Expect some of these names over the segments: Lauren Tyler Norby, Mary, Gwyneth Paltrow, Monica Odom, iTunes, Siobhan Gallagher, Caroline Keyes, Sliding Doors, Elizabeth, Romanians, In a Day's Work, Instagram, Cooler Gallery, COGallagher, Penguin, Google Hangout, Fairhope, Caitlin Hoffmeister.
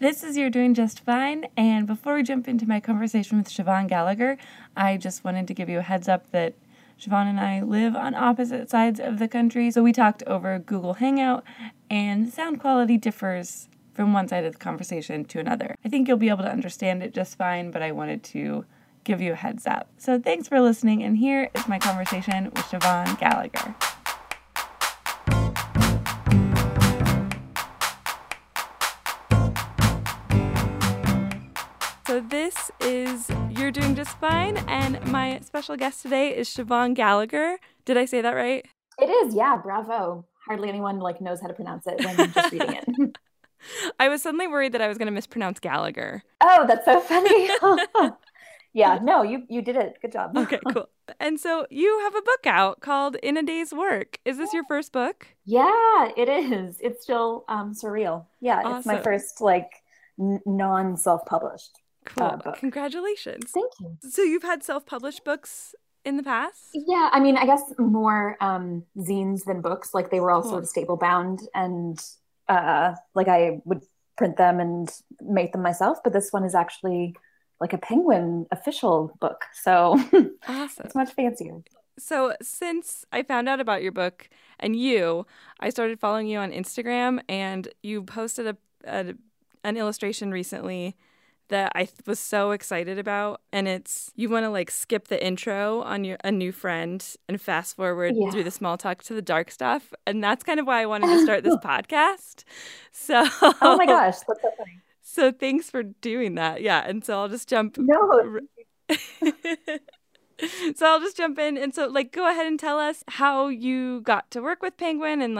This is You're Doing Just Fine, and before we jump into my conversation with Siobhan Gallagher, I just wanted to give you a heads up that Siobhan and I live on opposite sides of the country, so we talked over Google Hangout, and sound quality differs from one side of the conversation to another. I think you'll be able to understand it just fine, but I wanted to give you a heads up. So thanks for listening, and here is my conversation with Siobhan Gallagher. So this is You're Doing Just Fine, and my special guest today is Siobhan Gallagher. Did I say that right? It is, yeah, bravo. Hardly anyone knows how to pronounce it when I'm just reading it. I was suddenly worried that I was going to mispronounce Gallagher. Oh, that's so funny. Yeah, no, you did it. Good job. Okay, cool. And so you have a book out called In a Day's Work. Is this your first book? Yeah, it is. It's still surreal. Yeah, awesome. It's my first non-self-published cool. Book. Congratulations. Thank you. So you've had self-published books in the past? Yeah, I mean, I guess more zines than books. They were all cool. Sort of staple bound, and I would print them and make them myself. But this one is actually a Penguin official book. So awesome. It's much fancier. So since I found out about your book and I started following you on Instagram, and you posted an illustration recently that I was so excited about. And it's, you want to skip the intro on a new friend and fast forward through the small talk to the dark stuff. And that's kind of why I wanted to start this podcast. So, oh my gosh, that's so funny. So thanks for doing that. Yeah. And so I'll just jump. No. So I'll just jump in. And so go ahead and tell us how you got to work with Penguin, and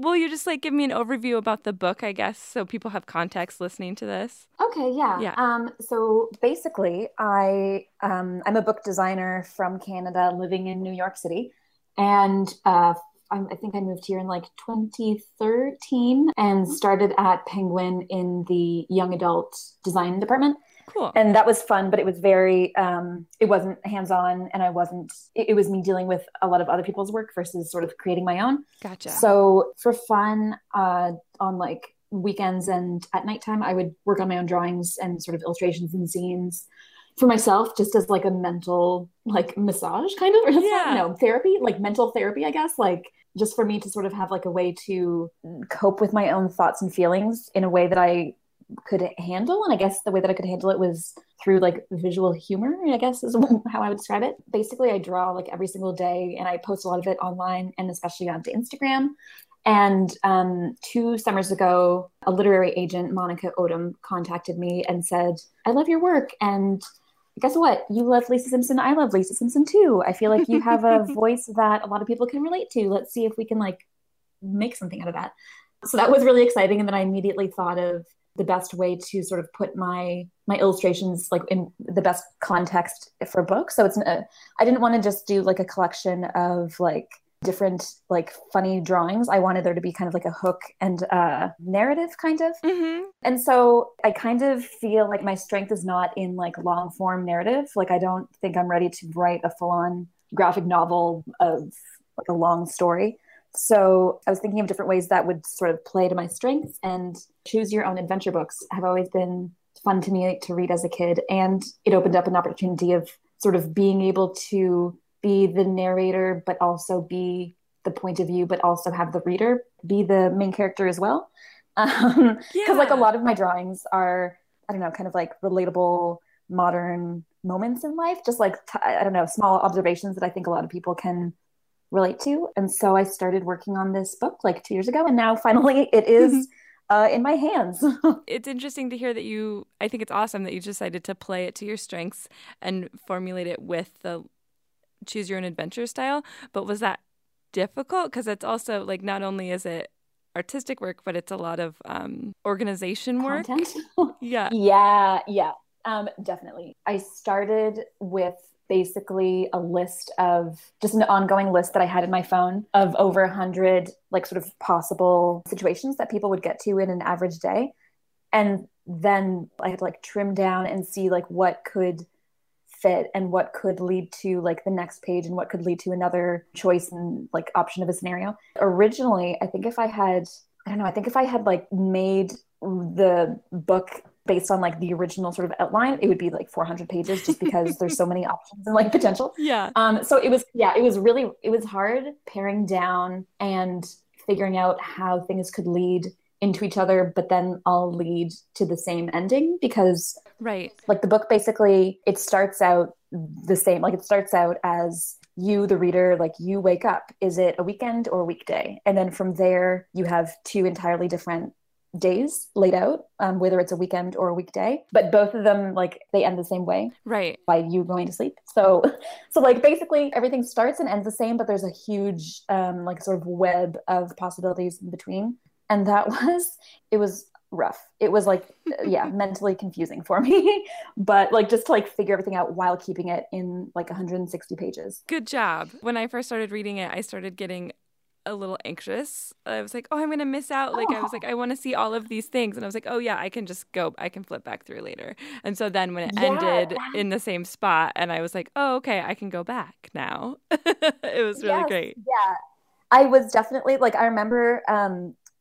will you just give me an overview about the book, I guess, so people have context listening to this? Okay. Yeah. Yeah. So basically I'm a book designer from Canada living in New York City. And, I think I moved here in 2013 and started at Penguin in the young adult design department. Cool. And that was fun, but it was very, it wasn't hands-on, and it was me dealing with a lot of other people's work versus sort of creating my own. Gotcha. So for fun, on weekends and at nighttime, I would work on my own drawings and sort of illustrations and zines for myself, just as a mental, massage kind of, or yeah. No, therapy, mental therapy, I guess, just for me to sort of have a way to cope with my own thoughts and feelings in a way that I could handle. And I guess the way that I could handle it was through visual humor, I guess, is how I would describe it. Basically, I draw every single day, and I post a lot of it online and especially onto Instagram. And 2 summers ago, a literary agent, Monica Odom, contacted me and said, I love your work, and guess what? You love Lisa Simpson. I love Lisa Simpson too. I feel like you have a voice that a lot of people can relate to. Let's see if we can make something out of that. So that was really exciting. And then I immediately thought of the best way to sort of put my illustrations in the best context for a book. So I didn't want to just do a collection of different funny drawings. I wanted there to be kind of a hook and narrative kind of. Mm-hmm. And so I kind of feel my strength is not in long form narrative. I don't think I'm ready to write a full on graphic novel of a long story. So I was thinking of different ways that would sort of play to my strengths, and choose your own adventure books have always been fun to me to read as a kid. And it opened up an opportunity of sort of being able to be the narrator, but also be the point of view, but also have the reader be the main character as well. Yeah. 'Cause a lot of my drawings are, I don't know, kind of relatable, modern moments in life, just I don't know, small observations that I think a lot of people can relate to. And so I started working on this book 2 years ago, and now finally it is in my hands. It's interesting to hear that I think it's awesome that you decided to play it to your strengths and formulate it with the choose your own adventure style. But was that difficult? Because it's also not only is it artistic work, but it's a lot of organization work. Yeah. Definitely. I started with basically a list of just an ongoing list that I had in my phone of over 100 sort of possible situations that people would get to in an average day. And then I had trim down and see what could fit and what could lead to the next page and what could lead to another choice and option of a scenario. Originally, I think if I had made the book based on like the original sort of outline, it would be like 400 pages just because there's so many options and like potential. Yeah. So it was, yeah, it was hard paring down and figuring out how things could lead into each other, but then all lead to the same ending because right. Like the book, basically it starts out the same, like it starts out as you, the reader, like you wake up, is it a weekend or a weekday? And then from there you have two entirely different days laid out, whether it's a weekend or a weekday, but both of them, like they end the same way, right? By you going to sleep. So like basically everything starts and ends the same, but there's a huge, like sort of web of possibilities in between. And it was rough. It was like, yeah, mentally confusing for me, but like just to like figure everything out while keeping it in like 160 pages. Good job. When I first started reading it, I started getting a little anxious. I was like, oh, I'm going to miss out. Like, I was like, I want to see all of these things. And I was like, oh yeah, I can just go, I can flip back through later. And so then when it ended in the same spot and I was like, oh, okay, I can go back now. It was really great. Yeah. I was definitely like, I remember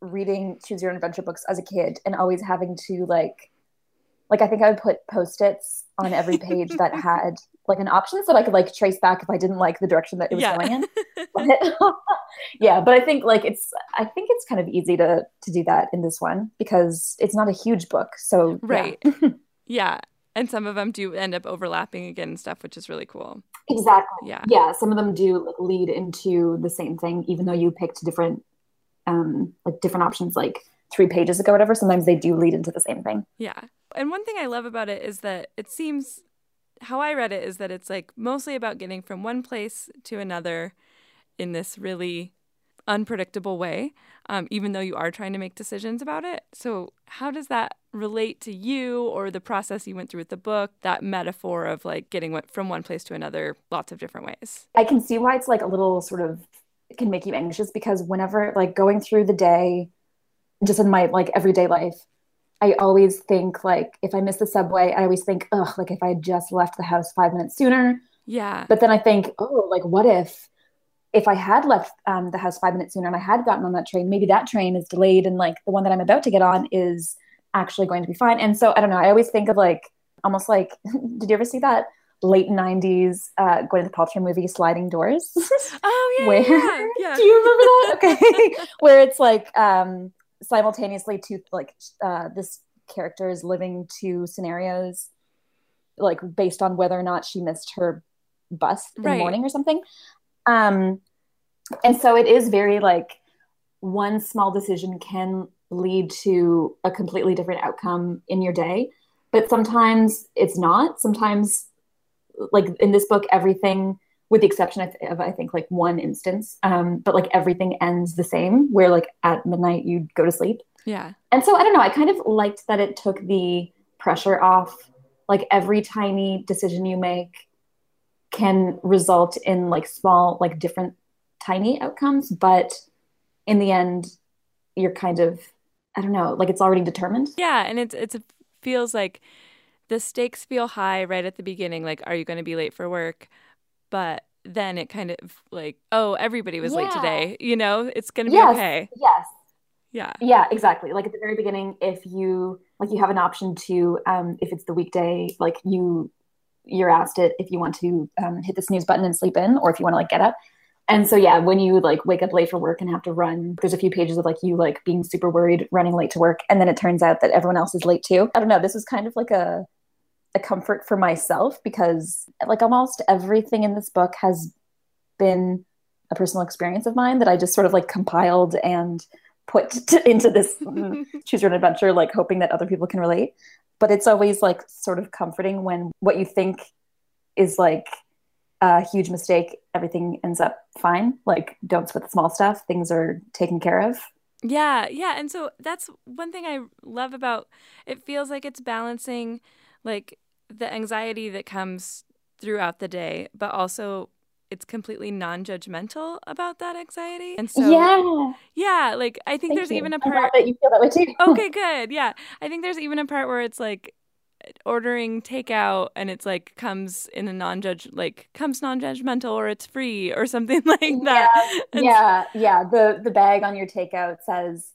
reading Choose Your Own Adventure books as a kid and always having to like I think I would put post-its on every page that had like an option so that I could like trace back if I didn't like the direction that it was going in. Yeah, but I think it's kind of easy to do that in this one because it's not a huge book. So right. Yeah. Yeah. And some of them do end up overlapping again and stuff, which is really cool. Exactly. Yeah. Yeah. Some of them do like, lead into the same thing, even though you picked different like different options like 3 pages ago, whatever. Sometimes they do lead into the same thing. Yeah. And one thing I love about it is that it seems, how I read it is that it's like mostly about getting from one place to another in this really unpredictable way, even though you are trying to make decisions about it. So how does that relate to you or the process you went through with the book, that metaphor of like getting from one place to another lots of different ways? I can see why it's like a little sort of, it can make you anxious because whenever like going through the day, just in my like everyday life, I always think like if I miss the subway, I always think, oh, like if I had just left the house 5 minutes sooner. Yeah. But then I think, oh, like what if I had left the house 5 minutes sooner and I had gotten on that train, maybe that train is delayed and like the one that I'm about to get on is actually going to be fine. And so I don't know. I always think of like almost like, did you ever see that late 90s Gwyneth Paltrow movie Sliding Doors? Oh, yeah. Yeah. Do you remember that? Okay. Where it's like simultaneously two like this character is living two scenarios like based on whether or not she missed her bus in the morning or something. And so it is very like one small decision can lead to a completely different outcome in your day, but sometimes it's not. Sometimes like in this book, everything with the exception of I think like one instance, but like everything ends the same where like at midnight you go to sleep. Yeah. And so I don't know, I kind of liked that it took the pressure off, like every tiny decision you make can result in like small, like different tiny outcomes. But in the end, you're kind of, I don't know, like it's already determined. Yeah. And it feels like the stakes feel high right at the beginning. Like, are you going to be late for work? But then it kind of like, oh, everybody was late today. You know, it's going to be okay. Yes. Yeah. Yeah, exactly. Like at the very beginning, if you, like you have an option to, if it's the weekday, like you're asked it if you want to hit the snooze button and sleep in, or if you want to like get up. And so, yeah, when you like wake up late for work and have to run, there's a few pages of like you like being super worried, running late to work. And then it turns out that everyone else is late too. I don't know. This is kind of like a comfort for myself because like almost everything in this book has been a personal experience of mine that I just sort of like compiled and put into this Choose Your Own Adventure, like hoping that other people can relate. But it's always like sort of comforting when what you think is like a huge mistake, everything ends up fine. Like don't sweat the small stuff. Things are taken care of. Yeah. Yeah. And so that's one thing I love about it. Feels like it's balancing like the anxiety that comes throughout the day, but also it's completely non-judgmental about that anxiety. And so, yeah, like I think there's even a part. I'm glad that you feel that way too. Okay, good. Yeah. I think there's even a part where it's like ordering takeout and it's like comes in a comes non-judgmental or it's free or something like that. Yeah. The bag on your takeout says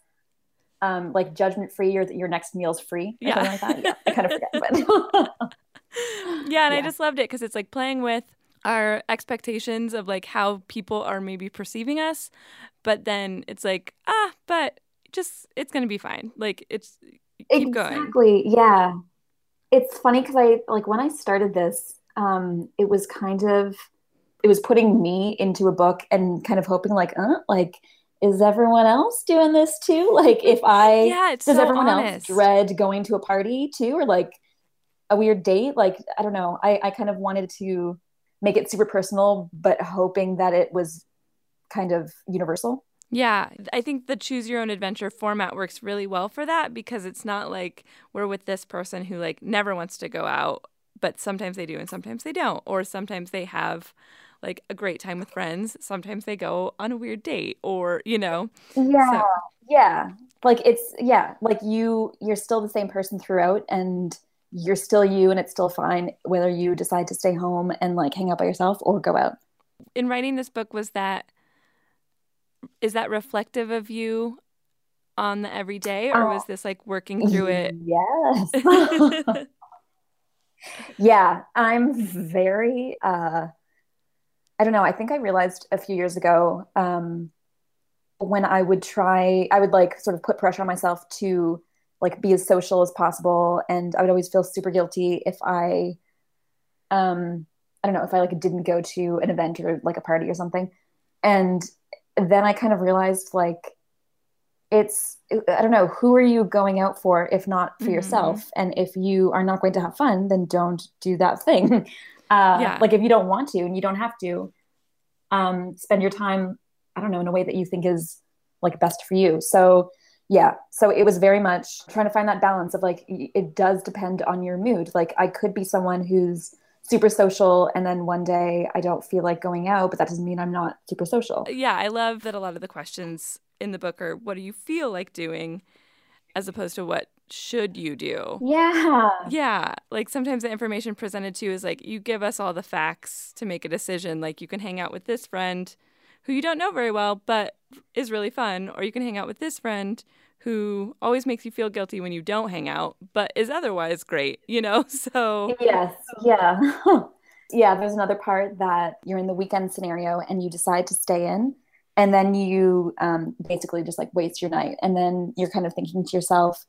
like judgment free, or that your next meal's free or something like that. Yeah, I kind of forget. But I just loved it because it's like playing with our expectations of like how people are maybe perceiving us, but then it's like, but just it's going to be fine. Like it's keep going. Exactly. Yeah. It's funny because I like when I started this, it was putting me into a book and kind of hoping like is everyone else doing this too? Like if I does everyone else dread going to a party too, or like a weird date? Like I don't know. I kind of wanted to make it super personal, but hoping that it was kind of universal. Yeah, I think the choose your own adventure format works really well for that, because it's not like we're with this person who like never wants to go out, but sometimes they do and sometimes they don't. Or sometimes they have like a great time with friends. Sometimes they go on a weird date, or, you know. Yeah. So. Yeah. Like it's, yeah. Like you're still the same person throughout, and you're still you, and it's still fine whether you decide to stay home and like hang out by yourself or go out. In writing this book, is that reflective of you on the everyday, or was this like working through it? Yes. Yeah, I'm very, I don't know. I think I realized a few years ago when I would like sort of put pressure on myself to like be as social as possible. And I would always feel super guilty if I like didn't go to an event or like a party or something. And then I kind of realized like, I don't know, who are you going out for if not for yourself? And if you are not going to have fun, then don't do that thing. Like if you don't want to and you don't have to, spend your time, I don't know, in a way that you think is like best for you. So yeah. So it was very much trying to find that balance of like, it does depend on your mood. Like I could be someone who's super social, and then one day I don't feel like going out, but that doesn't mean I'm not super social. Yeah. I love that a lot of the questions in the book are, what do you feel like doing, as opposed to what should you do? Yeah. Yeah. Like sometimes the information presented to you is like, you give us all the facts to make a decision. Like you can hang out with this friend who you don't know very well, but is really fun. Or you can hang out with this friend who always makes you feel guilty when you don't hang out, but is otherwise great, you know? So. Yes. Yeah. Yeah. There's another part that you're in the weekend scenario and you decide to stay in. And then you basically just like waste your night. And then you're kind of thinking to yourself,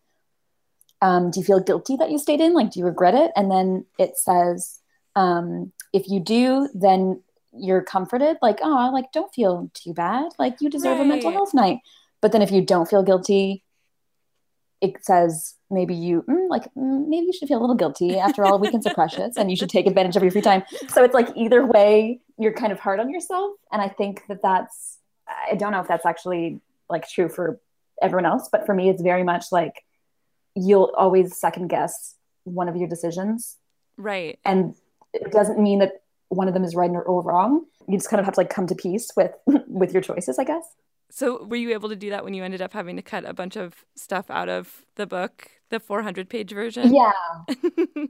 do you feel guilty that you stayed in? Like, do you regret it? And then it says, if you do, then you're comforted. Like, oh, like don't feel too bad. Like you deserve a mental health night. But then if you don't feel guilty, it says maybe you maybe you should feel a little guilty. After all, weekends are precious and you should take advantage of your free time. So it's like either way, you're kind of hard on yourself. And I think that that's, I don't know if that's actually like true for everyone else, but for me, it's very much like you'll always second guess one of your decisions. Right. And it doesn't mean that one of them is right or wrong. You just kind of have to like come to peace with your choices, I guess. So were you able to do that when you ended up having to cut a bunch of stuff out of the book, the 400-page version? Yeah.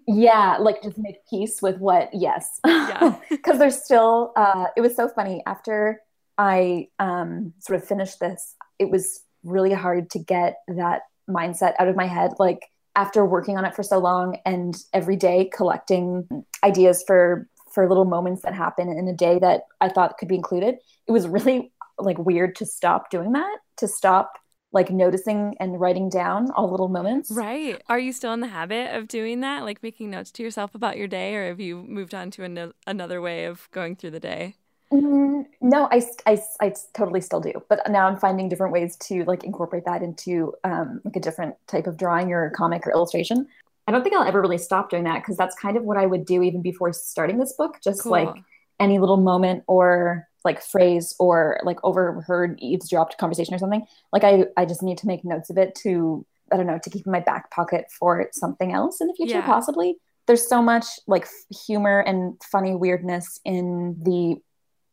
Yeah. Like just make peace with what, yes. Yeah. Cause there's still, it was so funny after I sort of finished this, it was really hard to get that mindset out of my head. Like after working on it for so long and every day collecting ideas for little moments that happen in a day that I thought could be included, it was really like weird to stop doing that, to stop like noticing and writing down all little moments. Right. Are you still in the habit of doing that? Like making notes to yourself about your day, or have you moved on to another way of going through the day? No, I totally still do. But now I'm finding different ways to like incorporate that into like a different type of drawing or comic or illustration. I don't think I'll ever really stop doing that, because that's kind of what I would do even before starting this book. Just cool. Like any little moment or like phrase or like overheard eavesdropped conversation or something. Like I just need to make notes of it to, I don't know, to keep in my back pocket for something else in the future, possibly. There's so much like humor and funny weirdness in the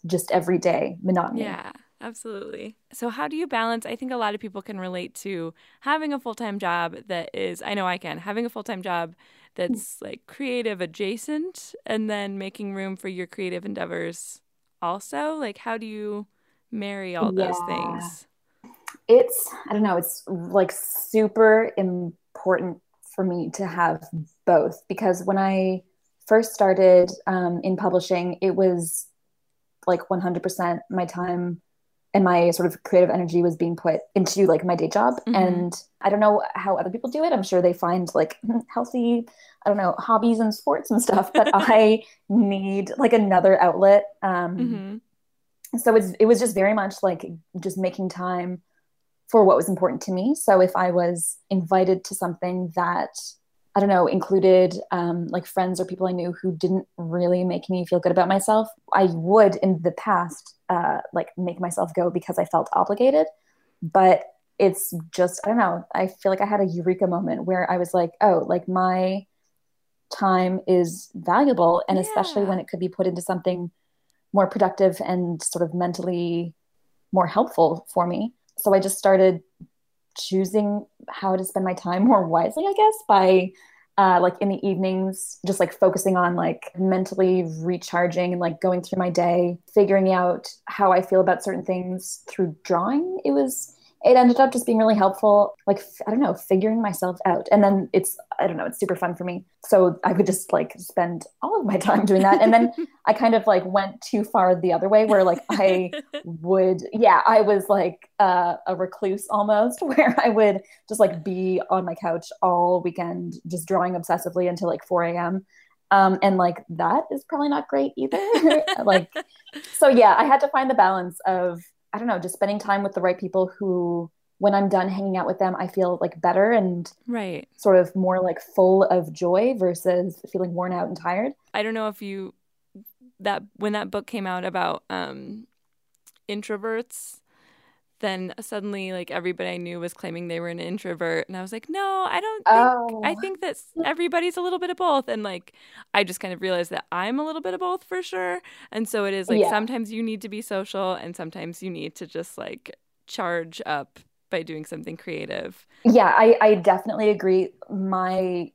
just everyday monotony. Yeah, absolutely. So how do you balance, I think a lot of people can relate to having a full-time job that is, I know I can, having a full-time job that's like creative adjacent, and then making room for your creative endeavors also. Like how do you marry all those things? it's, I don't know, it's like super important for me to have both, because when I first started in publishing, it was like 100% my time and my sort of creative energy was being put into like my day job. Mm-hmm. And I don't know how other people do it. I'm sure they find like healthy, I don't know, hobbies and sports and stuff, but I need like another outlet. Mm-hmm. So it was just very much like just making time for what was important to me. So if I was invited to something that, I don't know, included like friends or people I knew who didn't really make me feel good about myself, I would in the past like make myself go because I felt obligated. But it's just, I don't know, I feel like I had a eureka moment where I was like, oh, like my time is valuable. And especially when it could be put into something more productive and sort of mentally more helpful for me. So I just started choosing how to spend my time more wisely, I guess, by like in the evenings, just like focusing on like mentally recharging and like going through my day, figuring out how I feel about certain things through drawing. It ended up just being really helpful. Like, I don't know, figuring myself out. And then it's super fun for me. So I would just like spend all of my time doing that. And then I kind of like went too far the other way where like I was like a recluse almost, where I would just like be on my couch all weekend, just drawing obsessively until like 4 a.m. And like, that is probably not great either. Like, so yeah, I had to find the balance of, I don't know, just spending time with the right people who, when I'm done hanging out with them, I feel like better and right, sort of more like full of joy versus feeling worn out and tired. I don't know if when that book came out about introverts, then suddenly like everybody I knew was claiming they were an introvert. And I was like, no, I don't think, I think that everybody's a little bit of both. And like, I just kind of realized that I'm a little bit of both for sure. And so it is like, sometimes you need to be social and sometimes you need to just like charge up by doing something creative. Yeah, I definitely agree. My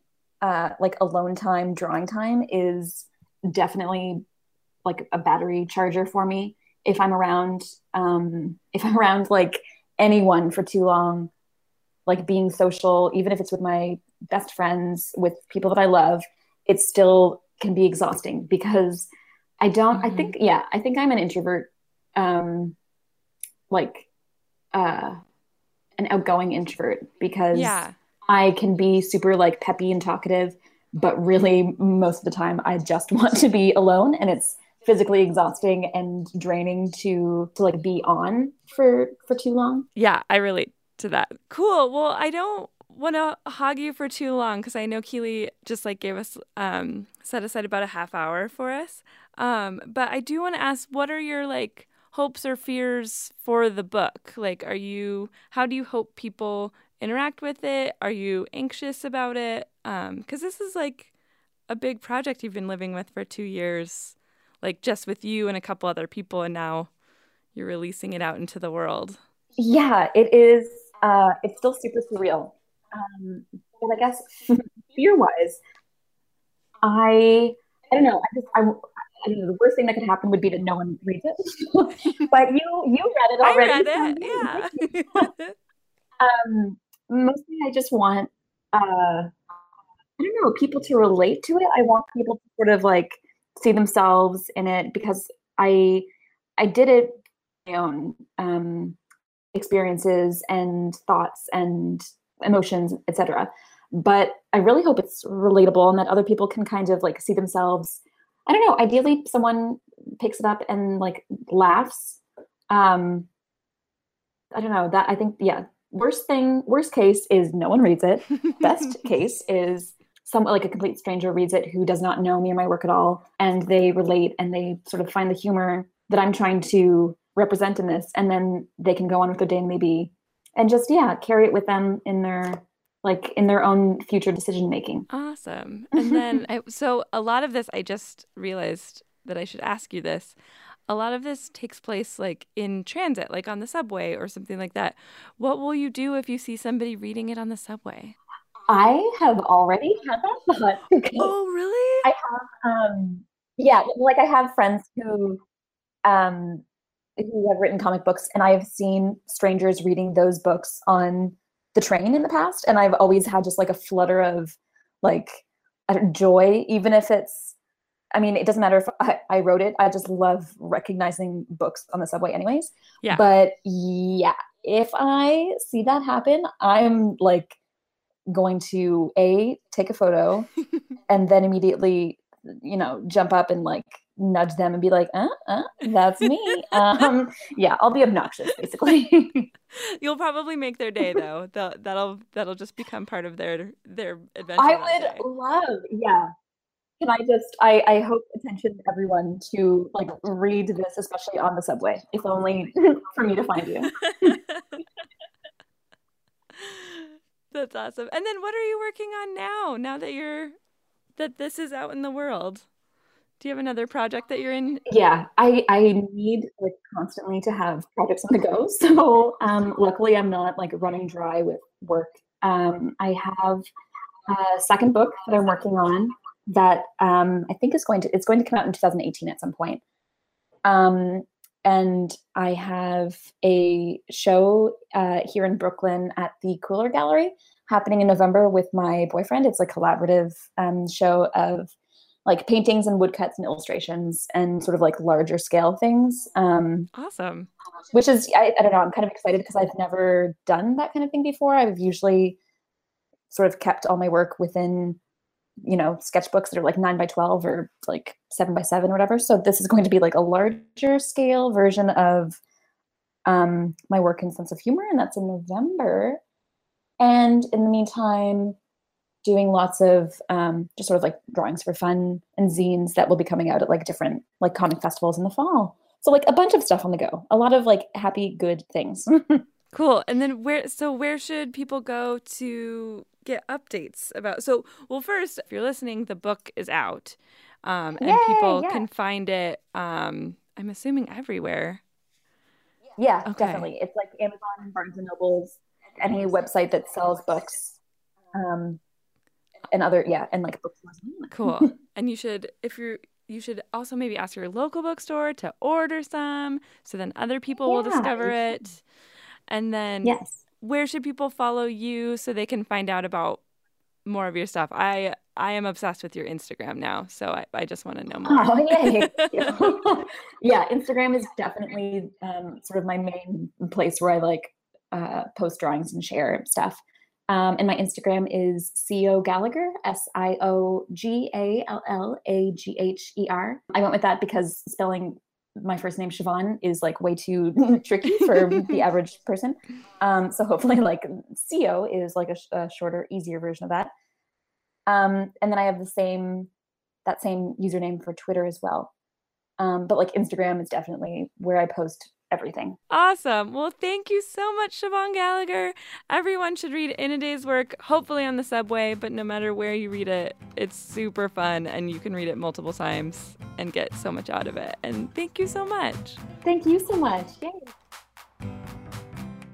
like alone time, drawing time is definitely like a battery charger for me. If I'm around like anyone for too long, like being social, even if it's with my best friends, with people that I love, it still can be exhausting because I think I'm an introvert, an outgoing introvert, because I can be super like peppy and talkative, but really most of the time I just want to be alone, and it's physically exhausting and draining to like be on for too long. Yeah, I relate to that. Cool. Well, I don't want to hog you for too long because I know Keely just like gave us set aside about a half hour for us. But I do want to ask, what are your like hopes or fears for the book? Like, how do you hope people interact with it? Are you anxious about it? Because this is like a big project you've been living with for 2 years. Like just with you and a couple other people, and now you're releasing it out into the world. Yeah, it is. It's still super surreal. But I guess fear-wise, I don't know. I don't know. The worst thing that could happen would be that no one reads it. But you read it already. I read it. Yeah. Mostly, I just want I don't know, people to relate to it. I want people to sort of like see themselves in it, because I did it my own experiences and thoughts and emotions, etc. But I really hope it's relatable and that other people can kind of like see themselves. I don't know, ideally someone picks it up and like laughs. I don't know, that I think, yeah, worst case is no one reads it. Best case is someone like a complete stranger reads it who does not know me or my work at all, and they relate and they sort of find the humor that I'm trying to represent in this, and then they can go on with their day and maybe and just carry it with them in their like in their own future decision making. Awesome. And then so a lot of this, I just realized that I should ask you this. A lot of this takes place like in transit, like on the subway or something like that. What will you do if you see somebody reading it on the subway? I have already had that thought. Oh, really? I have, I have friends who who have written comic books, and I have seen strangers reading those books on the train in the past, and I've always had just like a flutter of like joy, even if it's, I mean, it doesn't matter if I wrote it. I just love recognizing books on the subway anyways. Yeah. But yeah, if I see that happen, I'm like going to take a photo and then immediately, you know, jump up and like nudge them and be like, that's me. Yeah, I'll be obnoxious basically. You'll probably make their day though. That'll just become part of their adventure. I would love, yeah. Can I just, I hope attention everyone to like read this, especially on the subway, if only for me to find you. That's awesome. And then what are you working on now that this is out in the world? Do you have another project that you're in? Yeah, I need like constantly to have projects on the go. So luckily I'm not like running dry with work. I have a second book that I'm working on that I think it's going to come out in 2018 at some point. And I have a show here in Brooklyn at the Cooler Gallery happening in November with my boyfriend. It's a collaborative show of like paintings and woodcuts and illustrations and sort of like larger scale things. Awesome. Which is, I don't know, I'm kind of excited because I've never done that kind of thing before. I've usually sort of kept all my work within, you know, sketchbooks that are like 9 by 12 or like 7 by 7 or whatever. So this is going to be like a larger scale version of my work and sense of humor. And that's in November. And in the meantime, doing lots of just sort of like drawings for fun and zines that will be coming out at like different like comic festivals in the fall. So like a bunch of stuff on the go, a lot of like happy, good things. Cool. And then where should people go to get updates about? So, well, first, if you're listening, the book is out, and people can find it. I'm assuming everywhere. Yeah, okay. Definitely. It's like Amazon, Barnes and Nobles, any website that sells books, and other, and like bookstores. Cool. And you should also maybe ask your local bookstore to order some, so then other people will discover it. And then where should people follow you so they can find out about more of your stuff? I am obsessed with your Instagram now, so I just want to know more. Oh, yay. Yeah, Instagram is definitely sort of my main place where I like post drawings and share stuff. And my Instagram is COGallagher, SIOGALLAGHER. I went with that because spelling my first name Siobhan is like way too tricky for the average person. So hopefully like CO is like a shorter, easier version of that. And then I have that same username for Twitter as well. But like Instagram is definitely where I post everything. Awesome. Well, thank you so much, Siobhan Gallagher. Everyone should read In a Day's Work, hopefully on the subway, but no matter where you read it, it's super fun and you can read it multiple times and get so much out of it. And thank you so much. Thank you so much. Yay.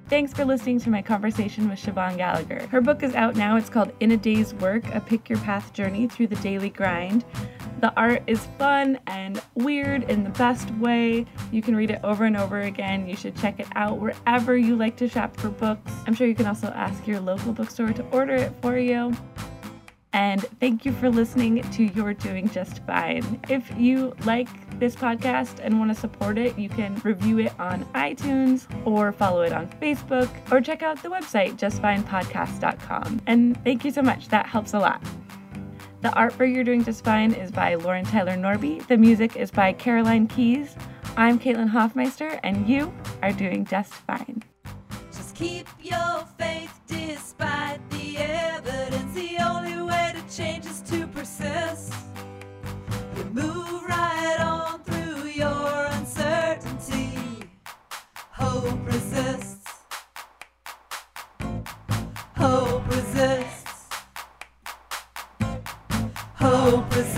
Thanks for listening to my conversation with Siobhan Gallagher. Her book is out now. It's called In a Day's Work, A Pick Your Path Journey Through the Daily Grind. The art is fun and weird in the best way. You can read it over and over again. You should check it out wherever you like to shop for books. I'm sure you can also ask your local bookstore to order it for you. And thank you for listening to You're Doing Just Fine. If you like this podcast and want to support it, you can review it on iTunes or follow it on Facebook or check out the website, justfinepodcast.com. And thank you so much. That helps a lot. The art for You're Doing Just Fine is by Lauren Tyler Norby. The music is by Caroline Keyes. I'm Caitlin Hoffmeister, and you are doing just fine. Just keep your faith despite the evidence. The only way to change is to persist. You move right on through your uncertainty. Hope resists. Hope resists. Hope resists.